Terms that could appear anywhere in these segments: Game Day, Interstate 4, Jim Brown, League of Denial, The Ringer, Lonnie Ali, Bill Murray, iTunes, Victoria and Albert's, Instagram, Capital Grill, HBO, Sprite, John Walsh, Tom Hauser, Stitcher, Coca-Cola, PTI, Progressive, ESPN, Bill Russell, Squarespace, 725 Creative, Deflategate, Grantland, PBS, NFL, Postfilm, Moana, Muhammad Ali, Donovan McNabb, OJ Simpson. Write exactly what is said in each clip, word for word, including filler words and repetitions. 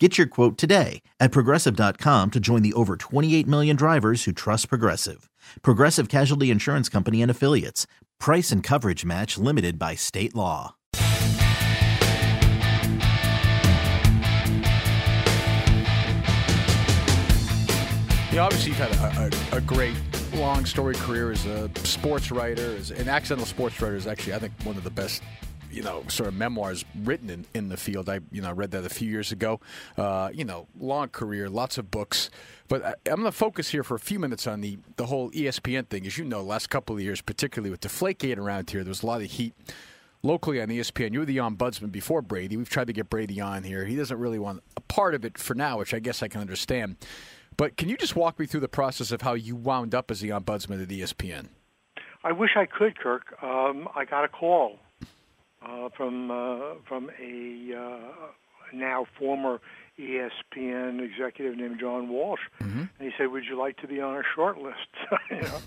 Get your quote today at Progressive dot com to join the over twenty-eight million drivers who trust Progressive. Progressive Casualty Insurance Company and Affiliates. Price and coverage match limited by state law. You obviously you've had a, a, a great long story career as a sports writer. As an accidental sports writer is actually, I think, one of the best, you know, sort of memoirs written in, in the field. I, you know, read that a few years ago. Uh, you know, long career, lots of books. But I, I'm going to focus here for a few minutes on the, the whole E S P N thing. As you know, last couple of years, particularly with Deflategate around here, there was a lot of heat locally on E S P N. You were the ombudsman before Brady. We've tried to get Brady on here. He doesn't really want a part of it for now, which I guess I can understand. But can you just walk me through the process of how you wound up as the ombudsman at E S P N? I wish I could, Kirk. Um, I got a call. Uh, from uh, from a uh, now former E S P N executive named John Walsh, mm-hmm. and he said, "Would you like to be on our short list?" You know,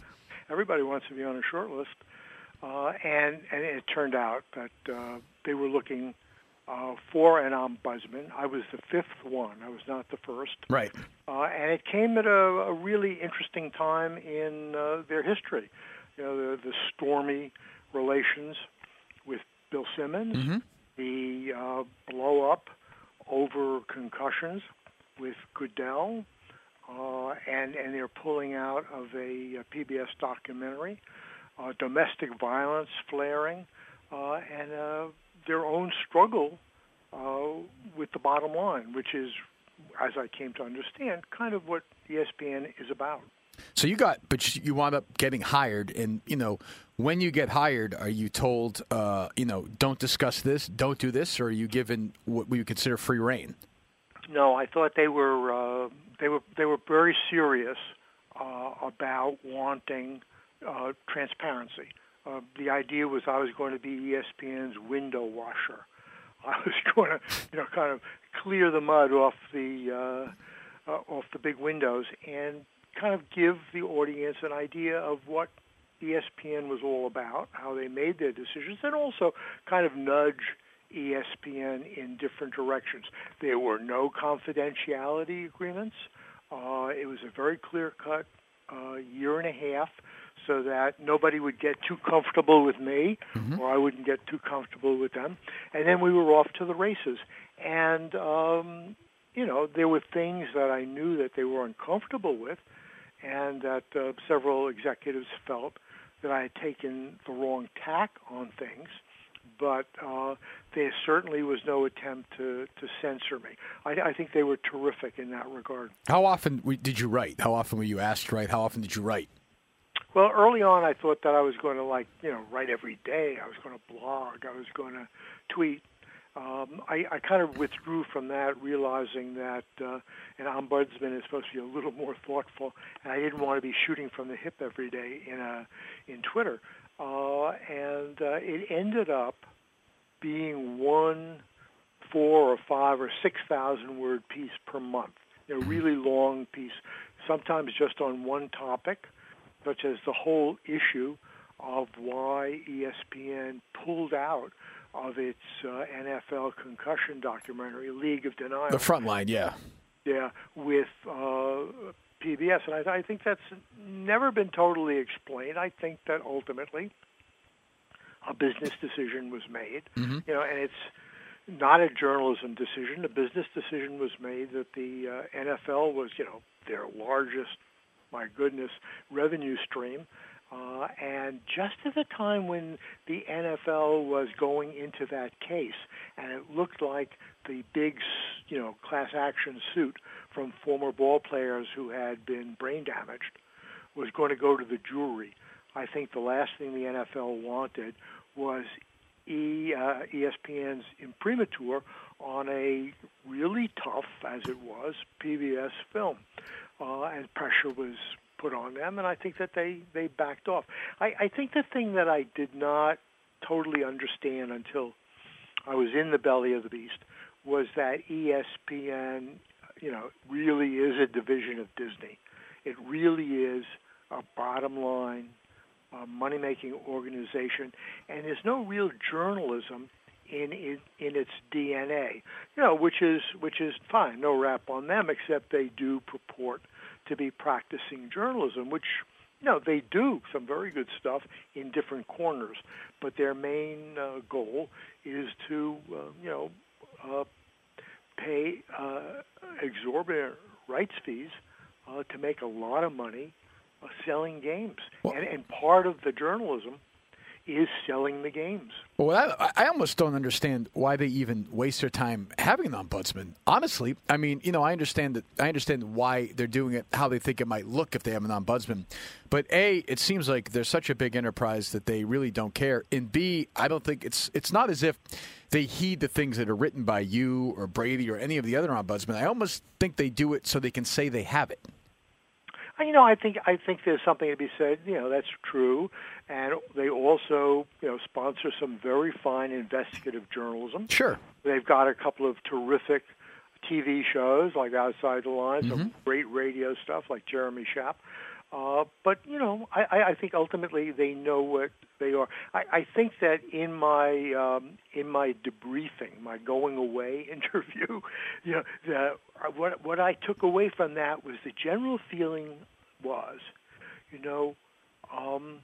everybody wants to be on a short list, uh, and and it turned out that uh, they were looking uh, for an ombudsman. I was the fifth one. I was not the first. Right. Uh, and it came at a, a really interesting time in uh, their history. You know, the, the stormy relations with Bill Simmons, mm-hmm. the uh, blow-up over concussions with Goodell, uh, and, and they're pulling out of a, a P B S documentary, uh, domestic violence flaring, uh, and uh, their own struggle uh, with the bottom line, which is, as I came to understand, kind of what E S P N is about. So you got, but you wound up getting hired, and, you know, when you get hired, are you told, uh, you know, don't discuss this, don't do this, or are you given what we would consider free reign? No, I thought they were, uh, they were, they were very serious uh, about wanting uh, transparency. Uh, the idea was I was going to be E S P N's window washer. I was going to, you know, kind of clear the mud off the uh, uh, off the big windows and kind of give the audience an idea of what E S P N was all about, how they made their decisions, and also kind of nudge E S P N in different directions. There were no confidentiality agreements. Uh, it was a very clear-cut uh, year and a half so that nobody would get too comfortable with me mm-hmm. or I wouldn't get too comfortable with them. And then we were off to the races. And, um, you know, there were things that I knew that they were uncomfortable with, and that uh, several executives felt that I had taken the wrong tack on things, but uh, there certainly was no attempt to, to censor me. I, I think they were terrific in that regard. How often did you write? How often were you asked to write? How often did you write? Well, early on I thought that I was going to, like, you know, write every day. I was going to blog. I was going to tweet. Um, I, I kind of withdrew from that, realizing that uh, an ombudsman is supposed to be a little more thoughtful, and I didn't want to be shooting from the hip every day in a, in Twitter. Uh, and uh, it ended up being one, four, or five, or six thousand word piece per month, a really long piece, sometimes just on one topic, such as the whole issue of why E S P N pulled out of its uh, N F L concussion documentary, League of Denial. The Frontline, yeah. Yeah, with uh, P B S. And I, th- I think that's never been totally explained. I think that ultimately a business decision was made. Mm-hmm. You know, and it's not a journalism decision. A business decision was made that the uh, N F L was, you know, their largest, my goodness, revenue stream. Uh, and just at the time when the N F L was going into that case, and it looked like the big, you know, class action suit from former ball players who had been brain damaged was going to go to the jury, I think the last thing the N F L wanted was e, uh, E S P N's imprimatur on a really tough, as it was, P B S film. Uh, and pressure was put on them, and I think that they, they backed off. I, I think the thing that I did not totally understand until I was in the belly of the beast was that E S P N, you know, really is a division of Disney. It really is a bottom-line, uh, money-making organization, and there's no real journalism in, in in its D N A, you know, which is which is fine. No rap on them, except they do purport to be practicing journalism, which, you know, they do some very good stuff in different corners, but their main uh, goal is to, uh, you know, uh, pay uh, exorbitant rights fees uh, to make a lot of money uh, selling games. Well, and, and part of the journalism is selling the games. Well, I, I almost don't understand why they even waste their time having an ombudsman. Honestly, I mean, you know, I understand that. I understand why they're doing it, how they think it might look if they have an ombudsman. But A, it seems like they're such a big enterprise that they really don't care. And B, I don't think it's it's not as if they heed the things that are written by you or Brady or any of the other ombudsmen. I almost think they do it so they can say they have it. You know, I think I think there's something to be said. You know, that's true, and they also, you know, sponsor some very fine investigative journalism. Sure, they've got a couple of terrific T V shows like Outside the Lines, mm-hmm. some great radio stuff like Jeremy Schaap. Uh, but you know, I, I think ultimately they know what they are. I, I think that in my um, in my debriefing, my going away interview, you know, the, what what I took away from that was the general feeling was, you know, um,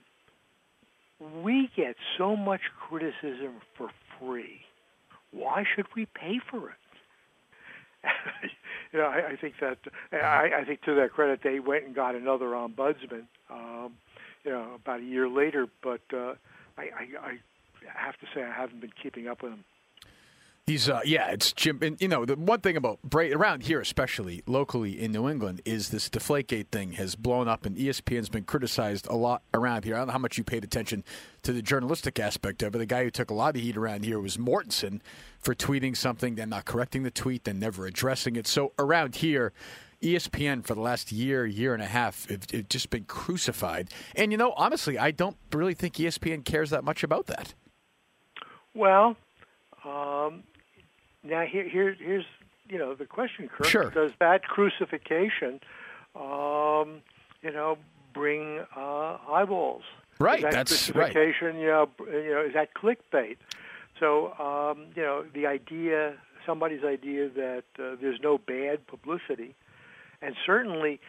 we get so much criticism for free. Why should we pay for it? You know, I, I think that I, I think to their credit, they went and got another ombudsman, um, you know, about a year later. But uh, I, I, I have to say I haven't been keeping up with them. He's uh, yeah, it's Jim. And, you know, the one thing about Brady around here, especially locally in New England, is this Deflategate thing has blown up, and E S P N's been criticized a lot around here. I don't know how much you paid attention to the journalistic aspect of it. The guy who took a lot of heat around here was Mortensen for tweeting something, then not correcting the tweet, then never addressing it. So around here, E S P N for the last year, year and a half, it, it just been crucified. And, you know, honestly, I don't really think E S P N cares that much about that. Well, um. Now, here, here, here's, you know, the question, Kurt. Sure. Does that crucification, um, you know, bring uh, eyeballs? Right, that that's crucification, right. You know, you know, is that clickbait? So, um, you know, the idea, somebody's idea that uh, there's no bad publicity, and certainly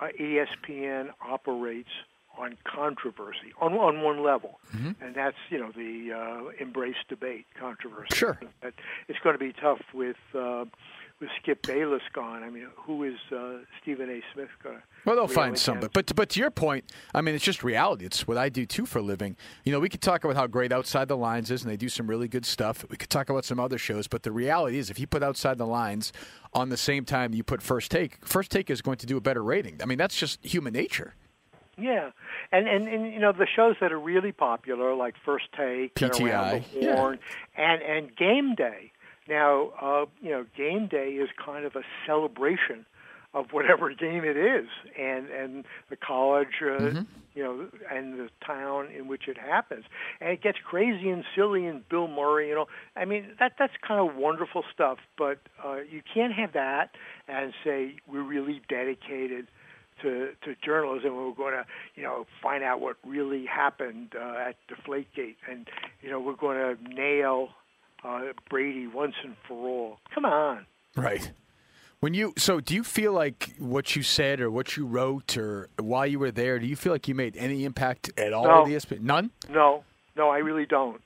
uh, E S P N operates on controversy, on, on one level. Mm-hmm. And that's, you know, the uh, embrace debate controversy. Sure. But it's going to be tough with uh, with Skip Bayless gone. I mean, who is uh, Stephen A. Smith going to? Well, they'll find somebody. But to, but to your point, I mean, it's just reality. It's what I do, too, for a living. You know, we could talk about how great Outside the Lines is, and they do some really good stuff. We could talk about some other shows. But the reality is, if you put Outside the Lines on the same time you put First Take, First Take is going to do a better rating. I mean, that's just human nature. Yeah, and, and and you know, the shows that are really popular, like First Take, P T I, Around the Horn, yeah. and and Game Day. Now, uh, you know, Game Day is kind of a celebration of whatever game it is, and and the college, uh, mm-hmm. you know, and the town in which it happens, and it gets crazy and silly, and Bill Murray, you know, I mean, that that's kind of wonderful stuff, but uh, you can't have that and say we're really dedicated To, to journalism. We're going to, you know, find out what really happened uh, at Deflategate, and, you know, we're going to nail uh, Brady once and for all. Come on. Right. When you so do you feel like what you said or what you wrote or while you were there, do you feel like you made any impact at all? No. On the E S P N? None? No. No, I really don't.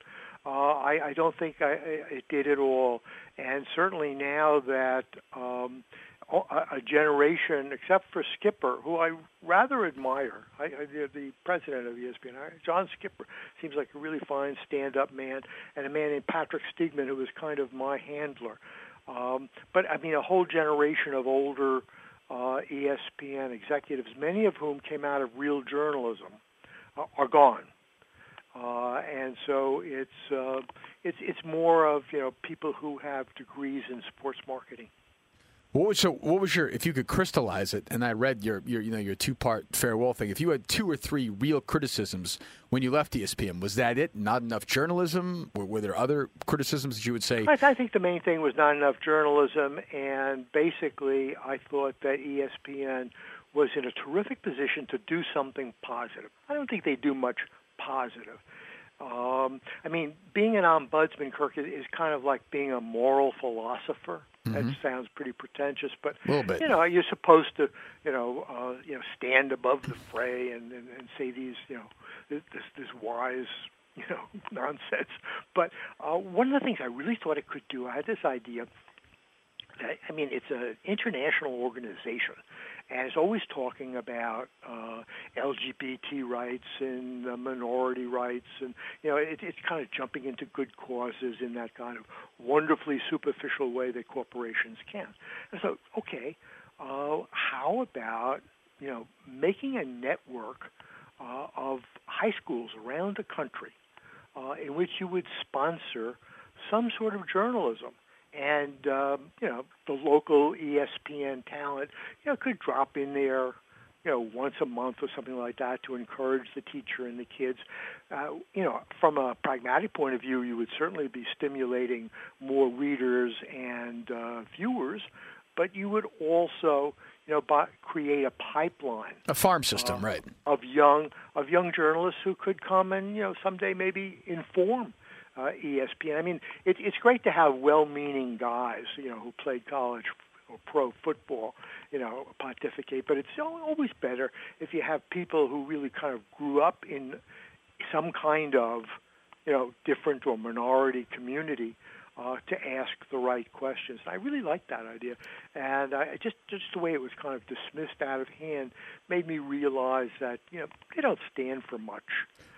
Uh, I, I don't think I, I, it did at all. And certainly now that um, – a generation, except for Skipper, who I rather admire. I, I, the president of E S P N, John Skipper, seems like a really fine stand-up man, and a man named Patrick Stigman, who was kind of my handler. Um, but, I mean, a whole generation of older uh, E S P N executives, many of whom came out of real journalism, uh, are gone. Uh, and so it's, uh, it's, it's more of, you know, people who have degrees in sports marketing. What was so? What was your? If you could crystallize it, and I read your, your you know, your two-part farewell thing. If you had two or three real criticisms when you left E S P N, was that it? Not enough journalism? Were, were there other criticisms that you would say? I, I think the main thing was not enough journalism, and basically, I thought that E S P N was in a terrific position to do something positive. I don't think they do much positive. Um, I mean, being an ombudsman, Kirk, is kind of like being a moral philosopher. That mm-hmm. sounds pretty pretentious, but you know, you're supposed to, you know, uh, you know, stand above the fray and, and, and say these, you know, this, this wise, you know, nonsense. But uh, one of the things I really thought it could do, I had this idea that, I mean, it's an international organization, and it's always talking about uh, L G B T rights and uh, minority rights, and you know, it, it's kind of jumping into good causes in that kind of wonderfully superficial way that corporations can. And so, okay, uh, how about you know making a network uh, of high schools around the country uh, in which you would sponsor some sort of journalism? And, um, you know, the local E S P N talent, you know, could drop in there, you know, once a month or something like that to encourage the teacher and the kids. Uh, you know, from a pragmatic point of view, you would certainly be stimulating more readers and uh, viewers, but you would also, you know, by, create a pipeline. A farm system, uh, right. Of young, of young journalists who could come and, you know, someday maybe inform Uh, E S P N. I mean, it, it's great to have well-meaning guys, you know, who played college or pro football, you know, pontificate. But it's always better if you have people who really kind of grew up in some kind of, you know, different or minority community uh, to ask the right questions. I really liked that idea, and I just just the way it was kind of dismissed out of hand made me realize that you know they don't stand for much,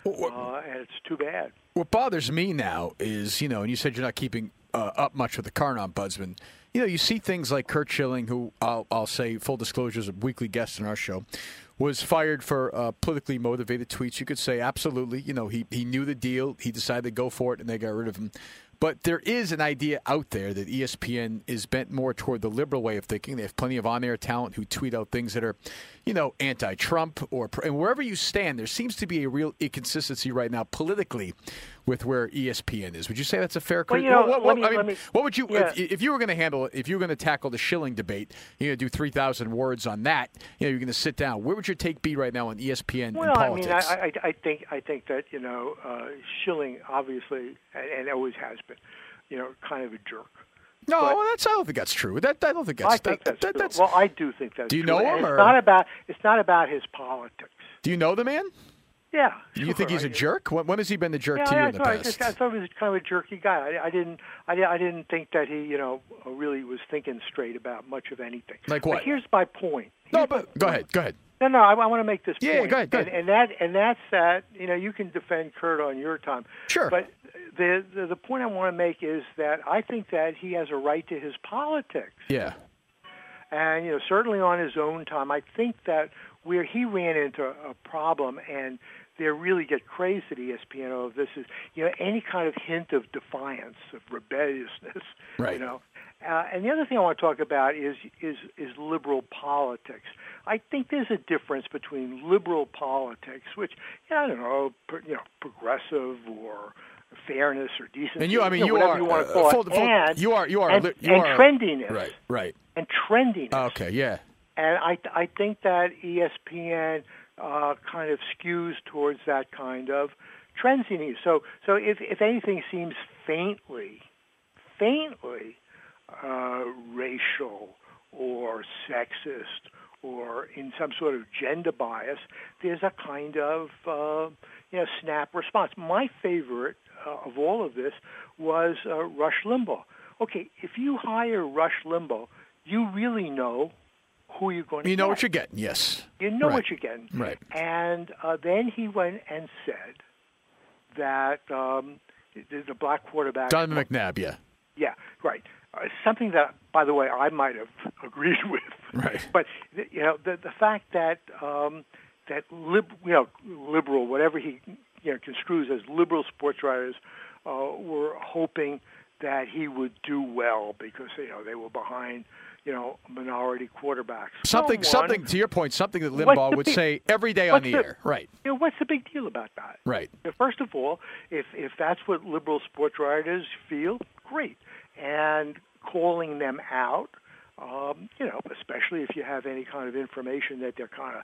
uh, and it's too bad. What bothers me now is, you know, and you said you're not keeping uh, up much with the current ombudsman. You know, you see things like Kurt Schilling, who I'll, I'll say, full disclosure, is a weekly guest on our show, was fired for uh, politically motivated tweets. You could say, absolutely, you know, he, he knew the deal. He decided to go for it, and they got rid of him. But there is an idea out there that E S P N is bent more toward the liberal way of thinking. They have plenty of on-air talent who tweet out things that are, you know, anti-Trump or and wherever you stand, there seems to be a real inconsistency right now politically with where E S P N is. Would you say that's a fair criticism? Well, you know, what, what, me, I mean, me, what would you yeah. – if, if you were going to handle – if you were going to tackle the Schilling debate, you're going to do three thousand words on that. You know, you're going to sit down. Where would your take be right now on E S P N well, and politics? Well, I mean, I, I, I, think, I think that, you know, uh, Schilling obviously – and always has been. You know, kind of a jerk. No, well, that's I don't think that's true. That I don't think that's. I think that, that's, that, true. that's Well, I do think that's. Do you true. know and him? It's or? not about. It's not about his politics. Do you know the man? Yeah. Do you sure, think he's I, a jerk? When, when has he been the jerk yeah, to you I, in the I, past? I, just, I thought he was kind of a jerky guy. I, I didn't. I, I didn't think that he, you know, really was thinking straight about much of anything. Like what? But here's my point. Here's no, but go ahead. Go ahead. No, no, I, I want to make this yeah, point. Yeah, go ahead, go ahead. And, and, that, and that's that, you know, you can defend Kurt on your time. Sure. But the, the the point I want to make is that I think that he has a right to his politics. Yeah. And, you know, certainly on his own time, I think that where he ran into a problem, and they really get crazy at E S P N over this, is, you know, any kind of hint of defiance, of rebelliousness, right. you know. Uh, and the other thing I want to talk about is, is is liberal politics. I think there's a difference between liberal politics, which you know, I don't know, pro, you know, progressive or fairness or decency, and you, I mean, you, know, you whatever are, you want to call uh, full, it, full, and you are, you are, and, you are, and trendiness, right, right, and trendiness. Okay, yeah. And I I think that E S P N uh, kind of skews towards that kind of trendiness. So so if if anything seems faintly, faintly. Uh, racial or sexist or in some sort of gender bias, there's a kind of uh, you know snap response. My favorite uh, of all of this was uh, Rush Limbaugh. Okay, if you hire Rush Limbaugh, you really know who you're going to get. You know what you're getting, yes. You know what you're getting. Right. And uh, then he went and said that um, the, the black quarterback... Donovan McNabb, yeah. Yeah, right. Uh, something that, by the way, I might have agreed with. Right. But you know, the the fact that um, that lib- you know liberal, whatever he you know construes as liberal sports writers, uh, were hoping that he would do well because you know they were behind you know, minority quarterbacks. Something, Someone, something to your point, something that Limbaugh would big, say every day on the, the air. Right. You know, what's the big deal about that? Right. You know, first of all, if if that's what liberal sports writers feel, great. And calling them out, um, you know, especially if you have any kind of information that they're kind of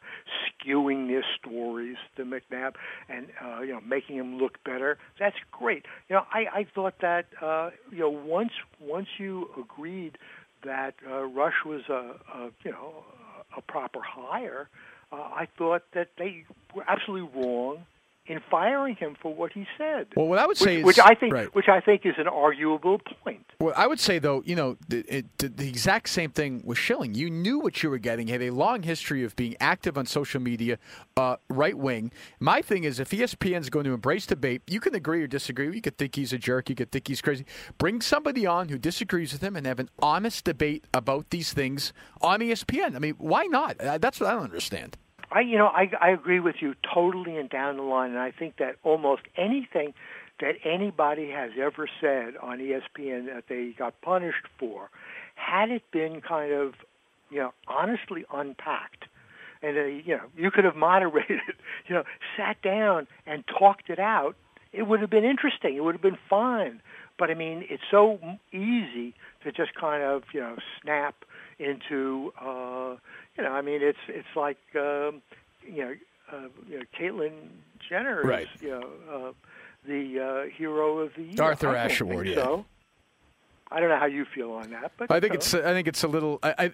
skewing their stories to McNabb and, uh, you know, making him look better, that's great. You know, I, I thought that, uh, you know, once once you agreed that uh, Rush was a, a, you know, a proper hire, uh, I thought that they were absolutely wrong in firing him for what he said. Well, what I would say, which, is, which I think, right. which I think is an arguable point. Well, I would say though, you know, it, it, the, the exact same thing with Schilling. You knew what you were getting. He had a long history of being active on social media, uh, right wing. My thing is, if E S P N's going to embrace debate, you can agree or disagree. You could think he's a jerk. You could think he's crazy. Bring somebody on who disagrees with him and have an honest debate about these things on E S P N. I mean, why not? That's what I don't understand. I, you know, I, I agree with you totally and down the line, and I think that almost anything that anybody has ever said on E S P N that they got punished for, had it been kind of, you know, honestly unpacked, and, they, you know, you could have moderated, you know, sat down and talked it out, it would have been interesting. It would have been fun. But, I mean, it's so easy to just kind of, you know, snap into, uh, you know, I mean, it's it's like, um, you know, uh, you know, Caitlyn Jenner is, right. you know, uh, the uh, hero of the year. Arthur Ashe Award, yeah. So. I don't know how you feel on that, but I think so. it's I think it's a little I, I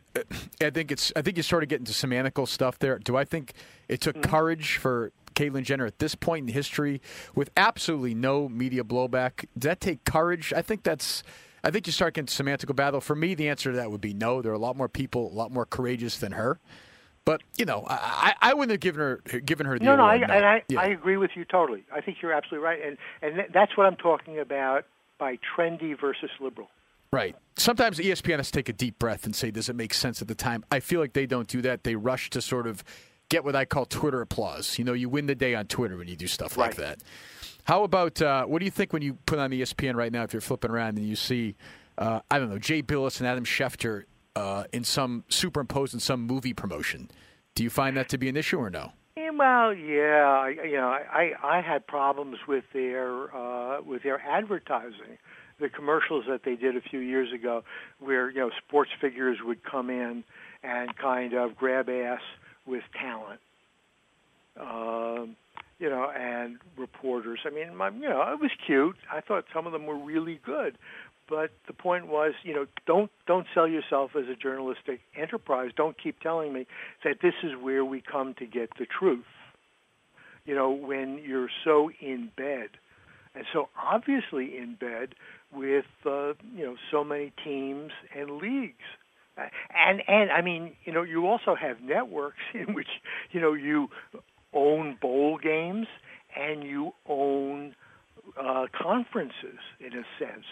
I think it's I think you started getting to semantical stuff there. Do I think it took mm-hmm. courage for Caitlyn Jenner at this point in history with absolutely no media blowback? Does that take courage? I think that's I think you start getting to semantical battle. For me, the answer to that would be no. There are a lot more people, a lot more courageous than her. But you know, I, I wouldn't have given her given her the no, award. No, no, and I yeah. I agree with you totally. I think you're absolutely right, and and that's what I'm talking about by trendy versus liberal. Right. Sometimes E S P N has to take a deep breath and say, does it make sense at the time? I feel like they don't do that. They rush to sort of get what I call Twitter applause. You know, you win the day on Twitter when you do stuff right. like that. How about, uh, what do you think when you put on E S P N right now, if you're flipping around and you see, uh, I don't know, Jay Billis and Adam Schefter uh, in some superimposed in some movie promotion? Do you find that to be an issue or no? Well, yeah. You know, I, I had problems with their uh, with their advertising. The commercials that they did a few years ago where, you know, sports figures would come in and kind of grab ass with talent, um, you know, and reporters. I mean, my, you know, it was cute. I thought some of them were really good. But the point was, you know, don't don't sell yourself as a journalistic enterprise. Don't keep telling me that this is where we come to get the truth, you know, when you're so in bed. And so obviously in bed with, uh, you know, so many teams and leagues. And, and I mean, you know, you also have networks in which, you know, you own bowl games and you own uh, conferences in a sense.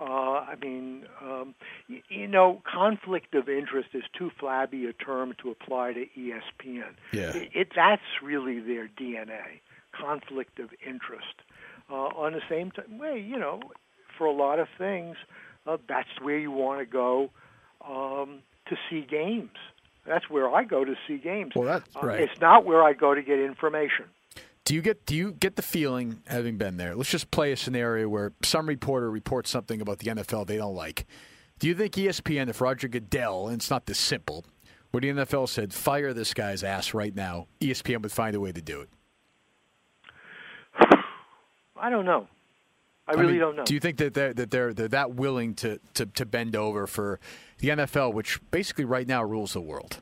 Uh, I mean, um, you, you know, conflict of interest is too flabby a term to apply to E S P N. Yeah. It, it, that's really their D N A, conflict of interest. Uh, on the same t- way, you know, for a lot of things, uh, that's where you want to go um, to see games. That's where I go to see games. Well, that's right. Uh, it's not where I go to get information. Do you get do you get the feeling, having been there, let's just play a scenario where some reporter reports something about the N F L they don't like. Do you think E S P N, if Roger Goodell, and it's not this simple, where the N F L said, fire this guy's ass right now, E S P N would find a way to do it? I don't know. I, I really mean, don't know. Do you think that they're, that they're, they're that willing to, to, to bend over for the N F L, which basically right now rules the world?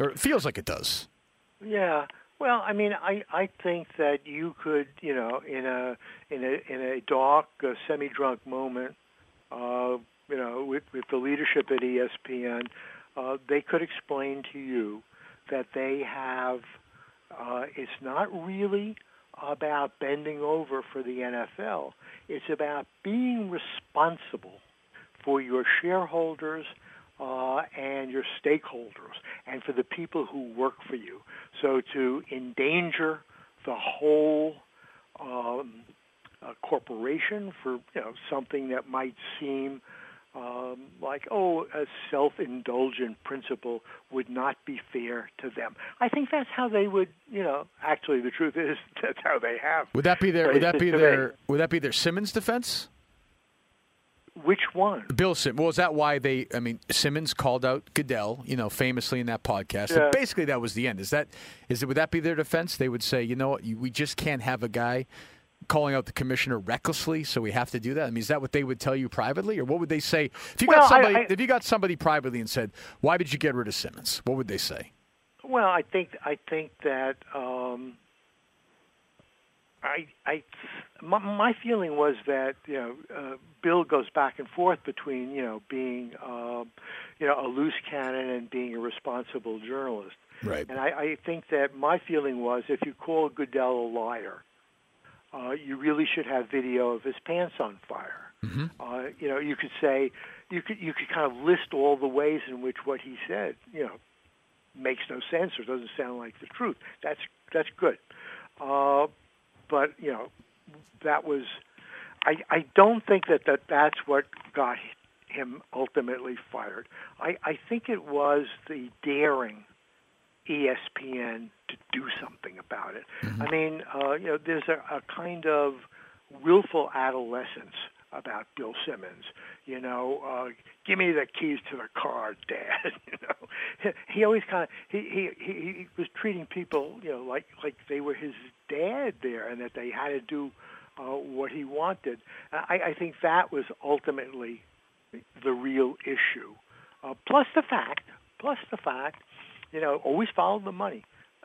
Or it feels like it does. Yeah. Well, I mean, I, I think that you could, you know, in a in a, in a dark, uh, semi-drunk moment, uh, you know, with, with the leadership at E S P N, uh, they could explain to you that they have uh, – it's not really – about bending over for the N F L. It's about being responsible for your shareholders uh, and your stakeholders and for the people who work for you. So to endanger the whole um, uh, corporation for you know something that might seem um, like, oh, a self-indulgent principle would not be fair to them. I think that's how they would, you know, actually the truth is that's how they have. Would that be their, would that be their, would that be their Simmons defense? Which one? Bill Simmons. Well, is that why they, I mean, Simmons called out Goodell, you know, famously in that podcast. Yeah. Basically, that was the end. Is that, is it, would that be their defense? They would say, you know what, we just can't have a guy calling out the commissioner recklessly, so we have to do that. I mean, is that what they would tell you privately, or what would they say? If you well, got somebody, I, I, if you got somebody privately and said, why did you get rid of Simmons? What would they say? Well, I think, I think that, um, I, I, my, my feeling was that, you know, uh, Bill goes back and forth between, you know, being, uh, you know, a loose cannon and being a responsible journalist. Right. And I, I think that my feeling was if you call Goodell a liar, uh, you really should have video of his pants on fire. Mm-hmm. Uh, you know, you could say, you could, you could kind of list all the ways in which what he said, you know, makes no sense or doesn't sound like the truth. That's, that's good. Uh, But, you know, that was – I I don't think that, that that's what got him ultimately fired. I, I think it was the daring E S P N to do something about it. Mm-hmm. I mean, uh, you know, there's a, a kind of willful adolescence about Bill Simmons. You know, uh, give me the keys to the car, Dad. You know, he always kind of he, he he was treating people, you know, like like they were his dad there, and that they had to do uh, what he wanted. I, I think that was ultimately the real issue. Uh, plus the fact, plus the fact, you know, always follow the money.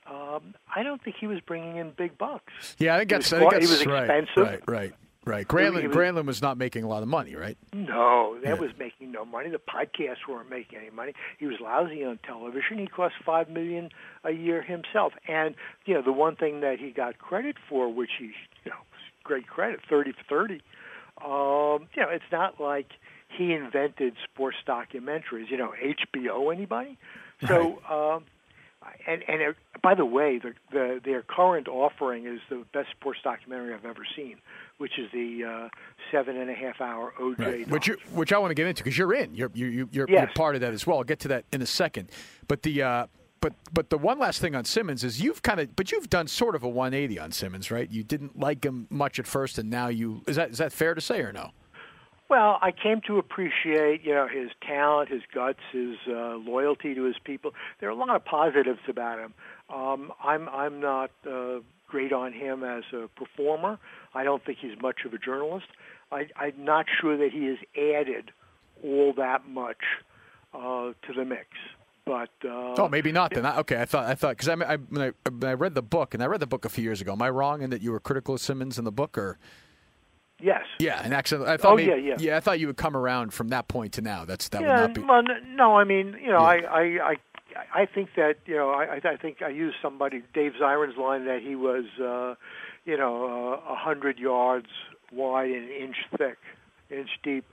Um, I don't think he was bringing in big bucks. Yeah, I think that's, he was, I think that's he was right, expensive. Right, right. Right. Grantland, was, Grantland was not making a lot of money, right? No, that yeah. was making no money. The podcasts weren't making any money. He was lousy on television. He cost five million dollars a year himself. And, you know, the one thing that he got credit for, which he, you know, great credit, thirty for thirty, um, you know, it's not like he invented sports documentaries. You know, H B O, anybody? So, right. um, and, and it, by the way, the, the, their current offering is the best sports documentary I've ever seen, which is the uh, seven and a half hour O J. Right. Which, you, which I want to get into because you're in. You're, you, you're, yes. you're part of that as well. I'll get to that in a second. But the uh, but but the one last thing on Simmons is you've kind of – but you've done sort of a one eighty on Simmons, right? You didn't like him much at first, and now you – is that is that fair to say or no? Well, I came to appreciate, you know, his talent, his guts, his uh, loyalty to his people. There are a lot of positives about him. Um, I'm I'm not uh, great on him as a performer. I don't think he's much of a journalist. I, I'm not sure that he has added all that much uh, to the mix. But uh, oh, maybe not then. I, okay, I thought I thought because I, I, when I when I read the book and I read the book a few years ago. Am I wrong in that you were critical of Simmons in the book or? Yes. Yeah, and actually, I thought. Oh, maybe, yeah, yeah. Yeah, I thought you would come around from that point to now. That's that yeah, would not be. Well, no, I mean, you know, yeah. I, I, I, I think that you know, I, I think I used somebody Dave Zirin's line that he was, uh, you know, a uh, hundred yards wide and an inch thick, inch deep,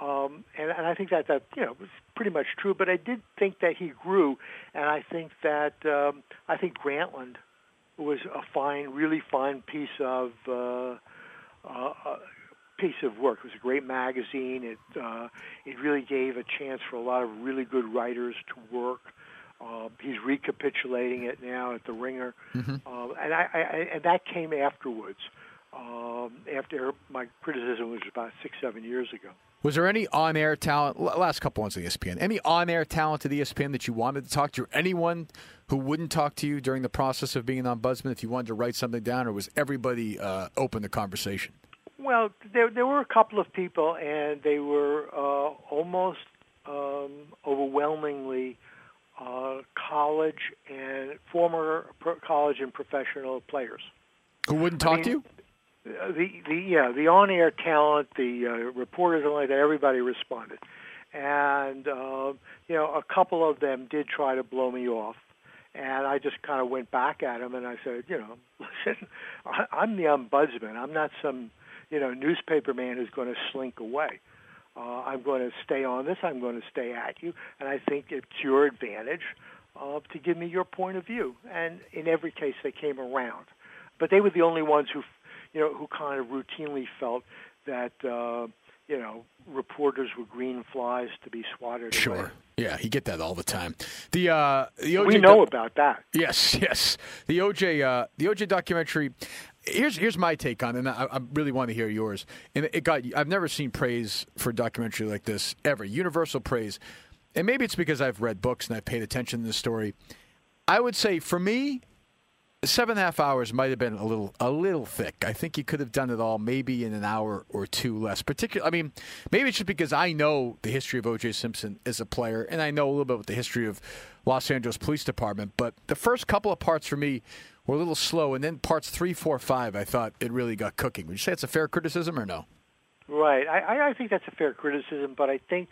um, and and I think that that you know was pretty much true. But I did think that he grew, and I think that um, I think Grantland was a fine, really fine piece of. Uh, Uh, piece of work. It was a great magazine. It uh, it really gave a chance for a lot of really good writers to work. Uh, he's recapitulating it now at the Ringer, mm-hmm. uh, and I, I and that came afterwards. Um, after my criticism was about six, seven years ago. Was there any on-air talent? Last couple ones at E S P N. Any on-air talent at E S P N that you wanted to talk to? Or anyone who wouldn't talk to you during the process of being an ombudsman if you wanted to write something down, or was everybody uh, open to conversation? Well, there there were a couple of people, and they were uh, almost um, overwhelmingly uh, college and former pro- college and professional players who wouldn't talk I mean, to you. The the yeah the on-air talent, the uh, reporters and like that, everybody responded, and uh, you know a couple of them did try to blow me off, and I just kind of went back at them and I said, you know, listen, I, I'm the ombudsman. I'm not some you know newspaper man who's going to slink away. Uh, I'm going to stay on this. I'm going to stay at you, and I think it's your advantage uh, to give me your point of view. And in every case, they came around, but they were the only ones who. You know, who kind of routinely felt that, uh, you know, reporters were green flies to be swatted sure. away. Yeah, you get that all the time. The uh, the O J we know do- about that. Yes, yes. The O J uh, the O J documentary. Here's here's my take on it, and I, I really want to hear yours. And it got I've never seen praise for a documentary like this ever. Universal praise, and maybe it's because I've read books and I've paid attention to the story. I would say for me, seven and a half hours might have been a little a little thick. I think you could have done it all maybe in an hour or two less. Particularly, I mean, maybe it's just because I know the history of O J Simpson as a player, and I know a little bit about the history of Los Angeles Police Department. But the first couple of parts for me were a little slow, and then parts three, four, five, I thought it really got cooking. Would you say it's a fair criticism or no? Right. I, I think that's a fair criticism, but I think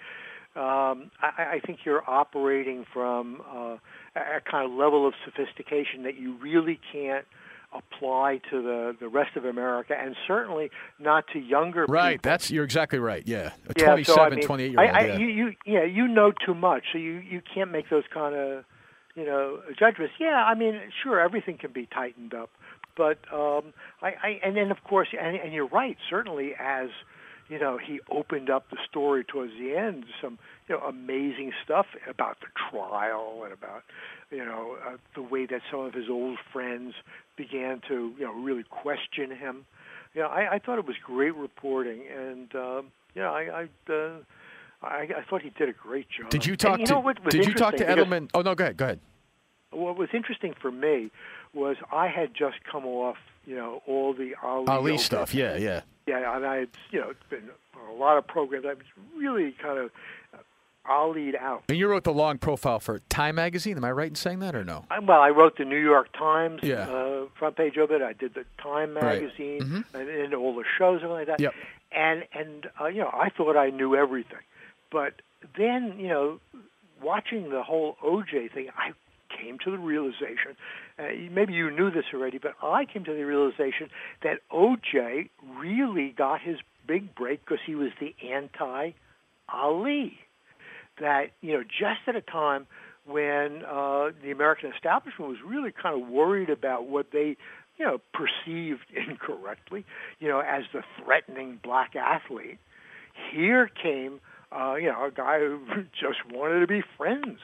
um, I, I think you're operating from uh, a kind of level of sophistication that you really can't apply to the, the rest of America, and certainly not to younger right, people. Right, that's you're exactly right, yeah. A yeah, twenty-seven, so I mean, twenty-eight-year-old, I, I, yeah. You, you, yeah, you know too much, so you, you can't make those kind of, you know, judgments. Yeah, I mean, sure, everything can be tightened up, but um, I, I and then, of course, and, and you're right, certainly as, you know, he opened up the story towards the end, some, you know, amazing stuff about the trial and about, you know, uh, the way that some of his old friends began to, you know, really question him. You know, I, I thought it was great reporting, and, um, you know, I I, uh, I I thought he did a great job. Did you talk, and, you know, to, what was did you talk to Edelman? Because, oh, no, go ahead, go ahead. What was interesting for me was I had just come off, you know, all the Ali, Ali stuff, yeah, yeah. Yeah, and I had, you know, been on a lot of programs. I was really kind of Ollie'd out. And you wrote the long profile for Time Magazine. Am I right in saying that or no? I, well, I wrote the New York Times yeah. uh, front page of it. I did the Time Magazine right. mm-hmm. and, and all the shows and like that. Yep. And, and uh, you know, I thought I knew everything. But then, you know, watching the whole O J thing, I came to the realization, uh, maybe you knew this already, but I came to the realization that O J really got his big break because he was the anti-Ali. That, you know, just at a time when uh, the American establishment was really kind of worried about what they, you know, perceived incorrectly, you know, as the threatening black athlete, here came, uh, you know, a guy who just wanted to be friends,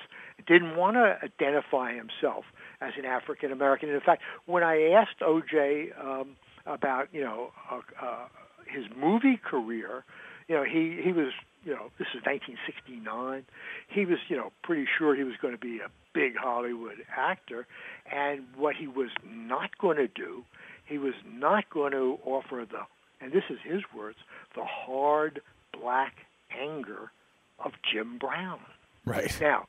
didn't want to identify himself as an African American. And in fact, when I asked O J um, about, you know, uh, uh, his movie career, you know, he, he was, you know, this is nineteen sixty-nine. He was, you know, pretty sure he was going to be a big Hollywood actor. And what he was not going to do, he was not going to offer the, and this is his words, the hard black anger of Jim Brown. Right. Now,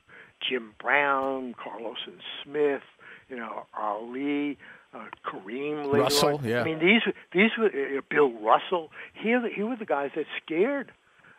Jim Brown, Carlos and Smith, you know, Ali, uh, Kareem later Russell, on. yeah. I mean, these, these were, uh, Bill Russell, he, he were the guys that scared,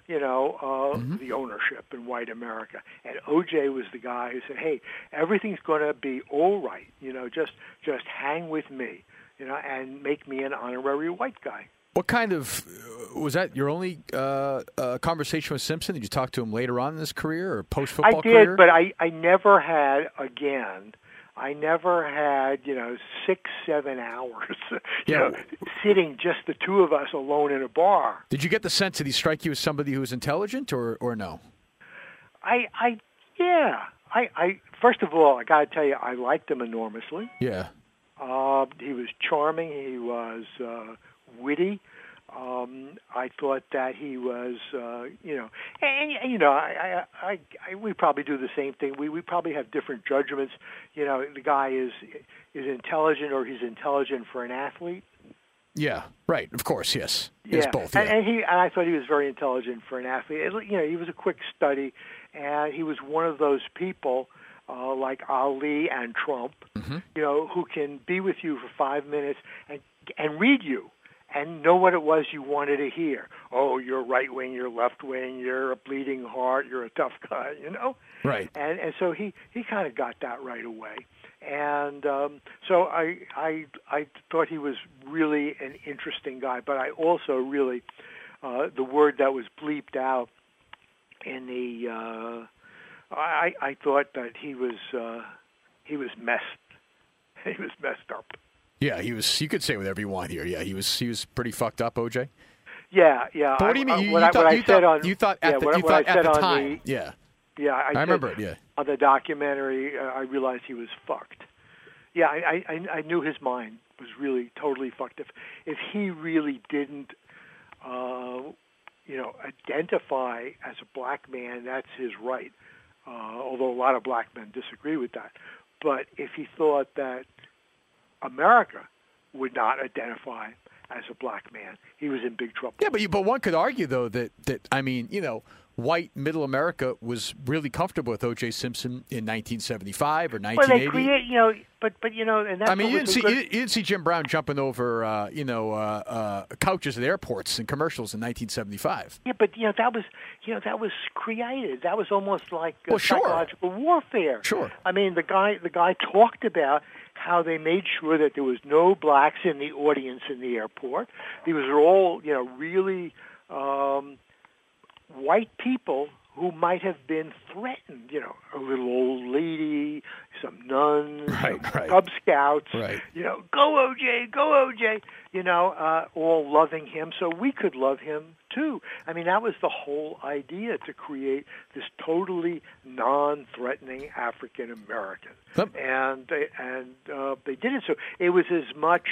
you know, uh, mm-hmm. the ownership in white America. And O J was the guy who said, hey, everything's going to be all right. You know, just just hang with me, you know, and make me an honorary white guy. What kind of, was that your only uh, uh, conversation with Simpson? Did you talk to him later on in his career or post-football career? I did, career? but I, I never had, again, I never had, you know, six, seven hours, you yeah. know, sitting just the two of us alone in a bar. Did you get the sense that he strike you as somebody who was intelligent or, or no? I, I yeah. I, I first of all, I got to tell you, I liked him enormously. Yeah. Uh, he was charming. He was uh, witty. Um, I thought that he was, uh, you know, and, and you know, I, I, I, I, we probably do the same thing. We, we probably have different judgments. You know, the guy is is intelligent, or he's intelligent for an athlete. Yeah, right. Of course, yes, yeah. It's both. Yeah. And, and he, and I thought he was very intelligent for an athlete. It, you know, he was a quick study, and he was one of those people. Uh, like Ali and Trump, mm-hmm. you know, who can be with you for five minutes and and read you and know what it was you wanted to hear. Oh, you're right wing, you're left wing, you're a bleeding heart, you're a tough guy, you know? Right. And and so he, he kind of got that right away. And um, so I, I, I thought he was really an interesting guy, but I also really, uh, the word that was bleeped out in the... Uh, I, I thought that he was uh, he was messed he was messed up. Yeah, he was. You could say whatever you want here. Yeah, he was he was pretty fucked up, O J. Yeah, yeah. But what do you mean? You, you I, thought, you thought, on, you thought at yeah, the, what, you what thought at the time. The, yeah. Yeah, I, I remember it, yeah. On the documentary, uh, I realized he was fucked. Yeah, I, I I knew his mind was really totally fucked. If, if he really didn't, uh, you know, identify as a black man, that's his right, uh, although a lot of black men disagree with that. But if he thought that America would not identify as a black man, he was in big trouble. Yeah, but you, but one could argue, though, that, that, I mean, you know, white middle America was really comfortable with O J Simpson in nineteen seventy-five or nineteen eighty. Well, they create, you know, but but you know, and that's I mean, you didn't, see, good... you, you didn't see Jim Brown jumping over, uh, you know, uh, uh, couches at airports and commercials in nineteen seventy-five. Yeah, but you know that was, you know, that was created. That was almost like well, psychological sure. warfare. Sure. I mean, the guy the guy talked about how they made sure that there was no blacks in the audience in the airport. These were all, you know, really. Um, white people who might have been threatened, you know, a little old lady, some nuns, right, some right. Cub Scouts, right. you know, go O J, go O J, you know, uh, all loving him so we could love him too. I mean, that was the whole idea, to create this totally non-threatening African American. Yep. And, they, and uh, they did it. So it was as much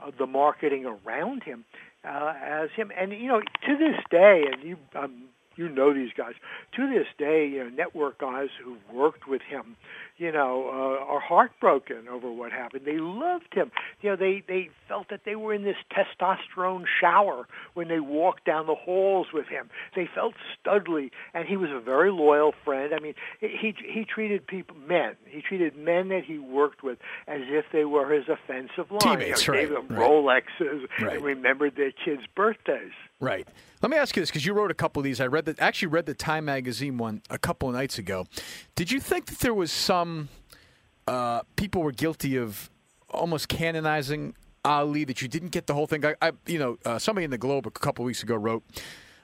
uh, the marketing around him uh, as him. And, you know, to this day, and you... Um, You know these guys. To this day, you know, network guys who worked with him, you know, uh, are heartbroken over what happened. They loved him. You know, they, they felt that they were in this testosterone shower when they walked down the halls with him. They felt studly, and he was a very loyal friend. I mean, he he treated people, men. He treated men that he worked with as if they were his offensive line. Teammates, you know, right, gave them right. Rolexes right. and remembered their kids' birthdays. Right. Let me ask you this, because you wrote a couple of these. I read the, actually read the Time magazine one a couple of nights ago. Did you think that there was some uh, people were guilty of almost canonizing Ali, that you didn't get the whole thing? I, I you know, uh, somebody in the Globe a couple of weeks ago wrote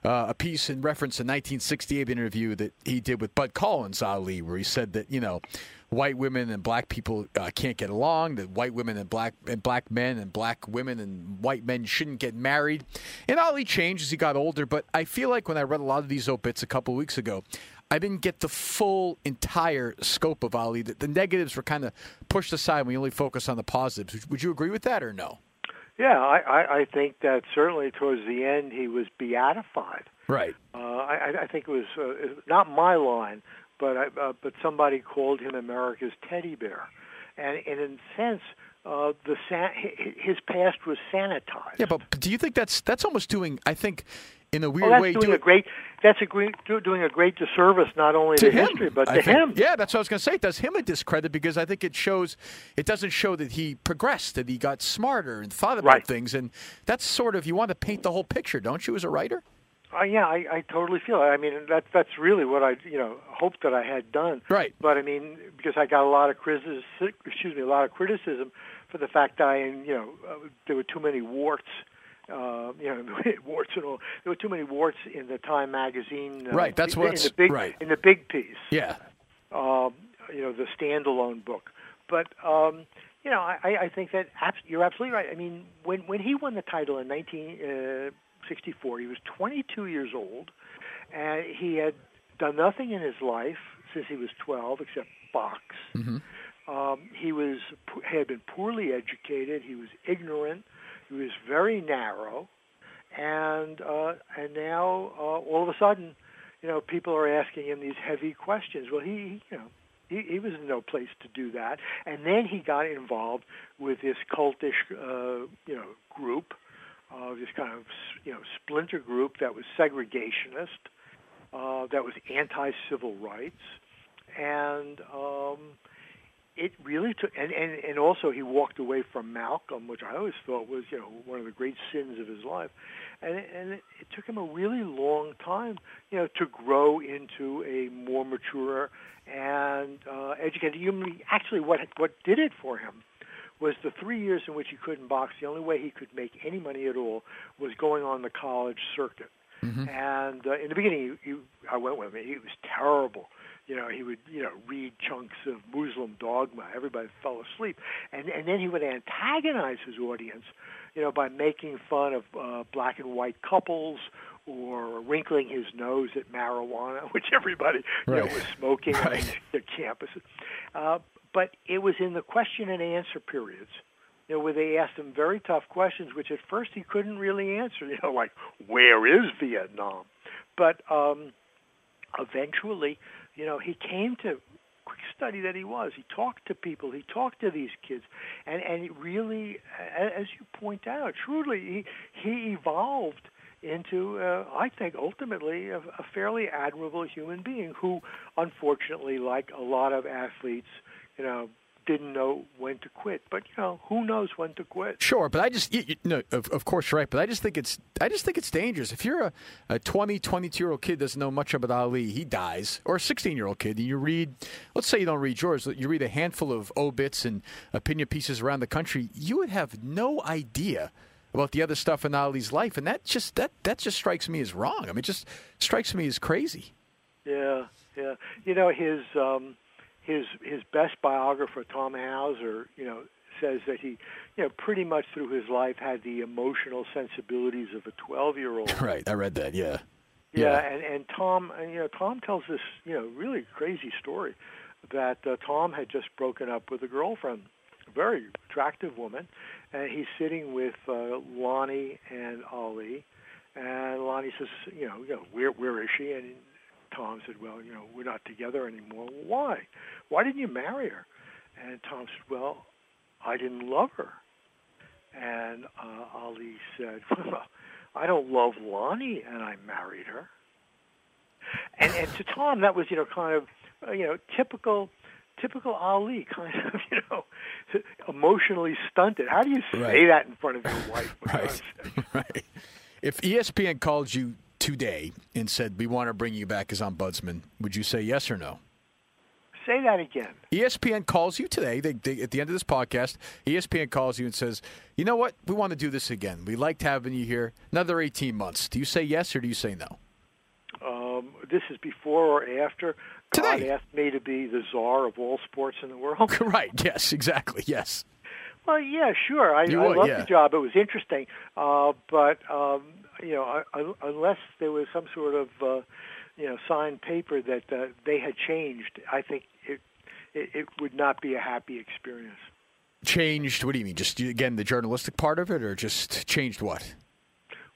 uh, a piece in reference to a nineteen sixty-eight interview that he did with Bud Collins, Ali, where he said that, you know, white women and black people uh, can't get along, that white women and black and black men and black women and white men shouldn't get married. And Ali changed as he got older, but I feel like when I read a lot of these obits a couple of weeks ago, I didn't get the full entire scope of Ali. The, the negatives were kind of pushed aside. We only focus on the positives. Would you agree with that or no? Yeah, I, I, I think that certainly towards the end he was beatified. Right. Uh, I, I think it was uh, not my line, but I, uh, but somebody called him America's teddy bear, and, and in a sense, uh, the san- his past was sanitized. Yeah, but do you think that's that's almost doing? I think in a weird oh, that's way, doing do a it- great. That's a great, doing a great disservice not only to, to him, history, but to I think, him. Yeah, that's what I was going to say. It does him a discredit, because I think it shows, it doesn't show that he progressed, that he got smarter and thought about right. things, and that's sort of, you want to paint the whole picture, don't you, as a writer? Uh, yeah, I, I totally feel it. I mean, that, that's really what I, you know, hoped that I had done. Right. But I mean, because I got a lot of criticism, excuse me, a lot of criticism for the fact that I, you know, uh, there were too many warts, uh, you know, warts and all. There were too many warts in the Time magazine. Uh, right. That's what's in the big, right. in the big piece. Yeah. Um, you know, the standalone book, but. Um, You know, I, I think that abs- you're absolutely right. I mean, when, when he won the title in nineteen sixty-four, he was twenty-two years old, and he had done nothing in his life since he was twelve except box. Mm-hmm. Um, he was had been poorly educated. He was ignorant. He was very narrow, and uh, and now uh, all of a sudden, you know, people are asking him these heavy questions. Well, he, you know. He, he was in no place to do that. And then he got involved with this cultish, uh, you know, group, uh, this kind of, you know, splinter group that was segregationist, uh, that was anti-civil rights. And um, it really took, and, and, and also he walked away from Malcolm, which I always thought was, you know, one of the great sins of his life. And, and it, it took him a really long time, you know, to grow into a more mature and uh, educated human. Actually, what what did it for him was the three years in which he couldn't box. The only way he could make any money at all was going on the college circuit. Mm-hmm. And uh, in the beginning, he, he, I went with him. He was terrible. You know, he would, you know, read chunks of Muslim dogma. Everybody fell asleep, and and then he would antagonize his audience. you know, by making fun of uh, black and white couples or wrinkling his nose at marijuana, which everybody you right. know, was smoking right. on their campuses. Uh, but it was in the question and answer periods, you know, where they asked him very tough questions, which at first he couldn't really answer, you know, like, where is Vietnam? But um, eventually, you know, he came to quick study that he was. He talked to people. He talked to these kids. And, and it really, as you point out, truly, he, he evolved into, uh, I think, ultimately, a, a fairly admirable human being who, unfortunately, like a lot of athletes, you know, didn't know when to quit. But, you know, who knows when to quit? Sure, but I just, you, you, no, of, of course, you're right, but I just think it's, I just think it's dangerous. If you're a, a twenty, twenty-two-year-old kid that doesn't know much about Ali, he dies, or a sixteen-year-old kid, and you read, let's say you don't read yours, you read a handful of obits and opinion pieces around the country, you would have no idea about the other stuff in Ali's life, and that just that that just strikes me as wrong. I mean, it just strikes me as crazy. Yeah, yeah. You know, his um, his his best biographer, Tom Hauser, you know, says that he, you know, pretty much through his life had the emotional sensibilities of a twelve-year-old. Right, I read that. Yeah, yeah. yeah. And and Tom, and, you know, Tom tells this, you know, really crazy story that uh, Tom had just broken up with a girlfriend, a very attractive woman. And he's sitting with uh, Lonnie and Ali, and Lonnie says, you know, you know, where where is she? And Tom said, well, you know, we're not together anymore. Well, why? Why didn't you marry her? And Tom said, well, I didn't love her. And uh, Ali said, well, I don't love Lonnie, and I married her. And, and to Tom, that was, you know, kind of, uh, you know, typical... Typical Ali, kind of, you know, emotionally stunted. How do you say right. that in front of your wife? right. right. If E S P N called you today and said, we want to bring you back as ombudsman, would you say yes or no? Say that again. E S P N calls you today. They, they, at the end of this podcast, E S P N calls you and says, you know what? We want to do this again. We liked having you here. Another eighteen months. Do you say yes or do you say no? Um, this is before or after God Today. asked me to be the czar of all sports in the world. Right, yes, exactly, yes. Well, yeah, sure. I, I loved yeah. the job. It was interesting. Uh, but, um, you know, I, I, unless there was some sort of, uh, you know, signed paper that uh, they had changed, I think it, it it would not be a happy experience. Changed? What do you mean? Just, again, the journalistic part of it, or just changed what?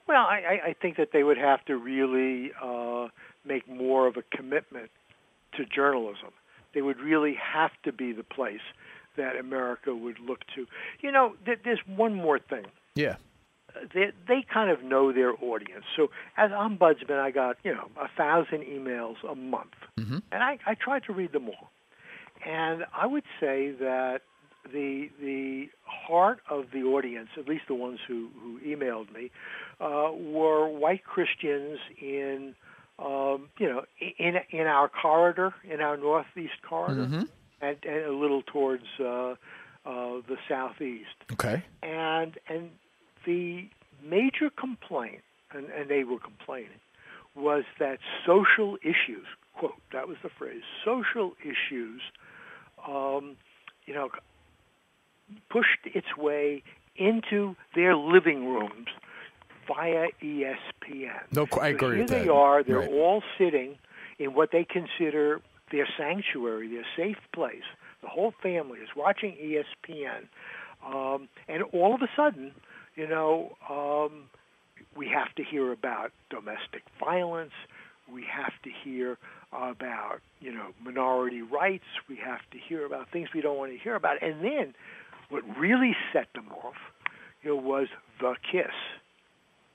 Well, I, I think that they would have to really uh, make more of a commitment to journalism. They would really have to be the place that America would look to. You know, th- there's one more thing. Yeah. They, they kind of know their audience. So as ombudsman, I got, you know, a thousand emails a month. Mm-hmm. And I, I tried to read them all. And I would say that The the heart of the audience, at least the ones who, who emailed me, uh, were white Christians in um, you know in in our corridor, in our northeast corridor, mm-hmm. and, and a little towards uh, uh, the southeast. Okay. And and the major complaint, and, and they were complaining, was that social issues, quote, that was the phrase, social issues, um, you know. pushed its way into their living rooms via E S P N. No, I agree so here with they that. are. They're right. all sitting in what they consider their sanctuary, their safe place. The whole family is watching E S P N. Um, and all of a sudden, you know, um, we have to hear about domestic violence. We have to hear about, you know, minority rights. We have to hear about things we don't want to hear about. And then what really set them off, you know, was the kiss.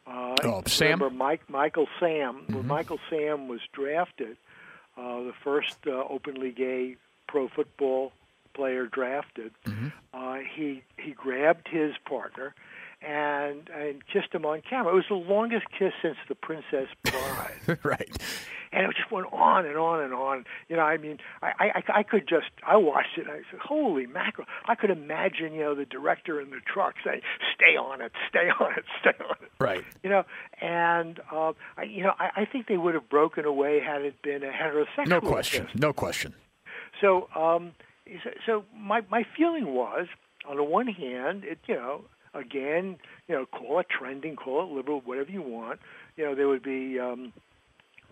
Uh, oh, Sam? Remember Mike, Michael Sam. Mm-hmm. When Michael Sam was drafted, uh, the first uh, openly gay pro football player drafted, mm-hmm. uh, he he grabbed his partner and and kissed him on camera. It was the longest kiss since The Princess Bride. Right. And it just went on and on and on. You know, I mean, I, I, I could just, I watched it, and I said, holy mackerel. I could imagine, you know, the director in the truck saying, stay on it, stay on it, stay on it. Right. You know, and, uh, I, you know, I, I think they would have broken away had it been a heterosexual No question, kiss. no question. So, um, so, so my, my feeling was, on the one hand, it, you know, again, you know, call it trending, call it liberal, whatever you want, you know, there would be, um,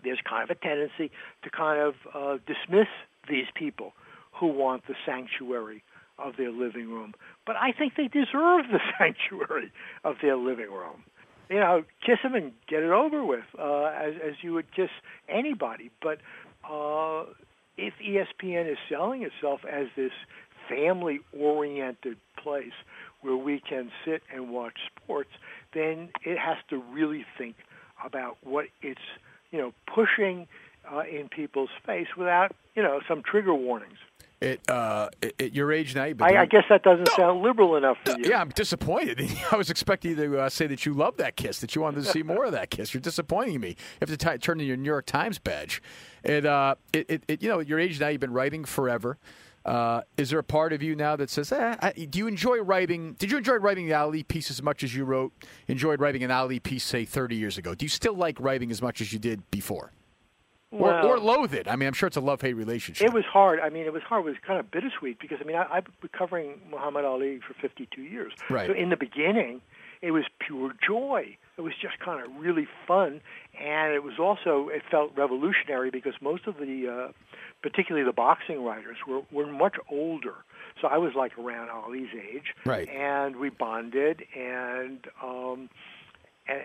there's kind of a tendency to kind of uh, dismiss these people who want the sanctuary of their living room. But I think they deserve the sanctuary of their living room. You know, kiss them and get it over with, uh, as, as you would kiss anybody. But uh, if E S P N is selling itself as this family-oriented place where we can sit and watch sports, then it has to really think about what it's, you know, pushing uh, in people's face without, you know, some trigger warnings. At uh, at your age now, I, I guess that doesn't no. sound liberal enough for you. Yeah, I'm disappointed. I was expecting you to uh, say that you love that kiss, that you wanted to see more of that kiss. You're disappointing me. You have to t- turn in your New York Times badge. And uh, it, it, it, you know, at your age now, you've been writing forever. Uh, is there a part of you now that says, eh, I, do you enjoy writing? Did you enjoy writing the Ali piece as much as you wrote? Enjoyed writing an Ali piece, say, thirty years ago? Do you still like writing as much as you did before? Well, or, or loathe it. I mean, I'm sure it's a love-hate relationship. It was hard. I mean, it was hard. It was kind of bittersweet because, I mean, I, I've been covering Muhammad Ali for fifty-two years. Right. So in the beginning, it was pure joy. It was just kind of really fun. And it was also, it felt revolutionary because most of the, uh, particularly the boxing writers, were, were much older. So I was like around Ali's age. Right. And we bonded and... Um,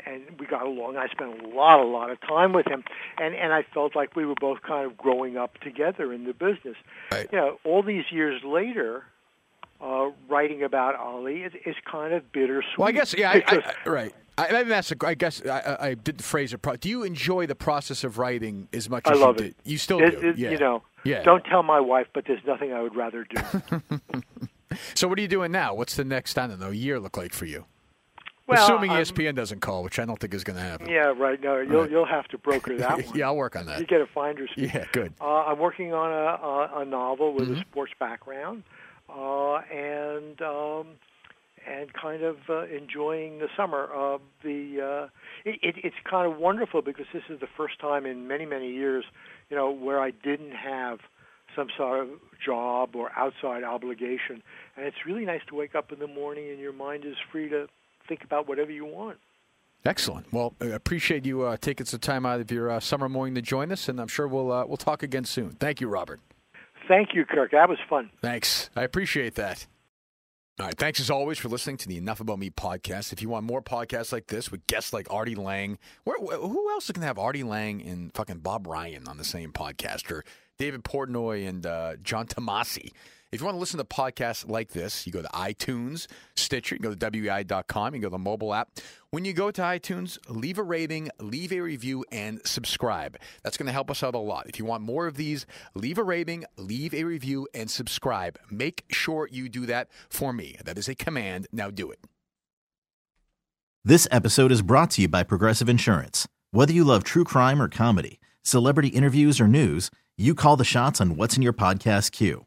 And we got along. I spent a lot, a lot of time with him, and and I felt like we were both kind of growing up together in the business. Right. You know, all these years later, uh, writing about Ali is, is kind of bittersweet. Well, I guess, yeah, I, I, I, right. I, I, that's a, I guess I, I did the phrase. Of pro- do you enjoy the process of writing as much? I as love you it. Did? You still it, do, it, yeah. You know, yeah. Don't tell my wife, but there's nothing I would rather do. So, what are you doing now? What's the next, I don't know, year look like for you? Well, assuming E S P N um, doesn't call, which I don't think is going to happen. Yeah, right. No, you'll right. you'll have to broker that one. Yeah, I'll work on that. You get a finder's fee. Yeah, good. Uh, I'm working on a, a, a novel with mm-hmm. a sports background, uh, and um, and kind of uh, enjoying the summer. Uh, the uh, it, it, it's kind of wonderful because this is the first time in many many years, you know, where I didn't have some sort of job or outside obligation, and it's really nice to wake up in the morning and your mind is free to think about whatever you want. Excellent. Well, I appreciate you uh, taking some time out of your uh, summer morning to join us, and I'm sure we'll uh, we'll talk again soon. Thank you, Robert. Thank you, Kirk. That was fun. Thanks. I appreciate that. All right. Thanks, as always, for listening to the Enough About Me podcast. If you want more podcasts like this with guests like Artie Lang, where, who else is going to have Artie Lang and fucking Bob Ryan on the same podcast, or David Portnoy and uh, John Tomasi? If you want to listen to podcasts like this, you go to iTunes, Stitcher, you go to W E I dot com, you go to the mobile app. When you go to iTunes, leave a rating, leave a review, and subscribe. That's going to help us out a lot. If you want more of these, leave a rating, leave a review, and subscribe. Make sure you do that for me. That is a command. Now do it. This episode is brought to you by Progressive Insurance. Whether you love true crime or comedy, celebrity interviews or news, you call the shots on what's in your podcast queue.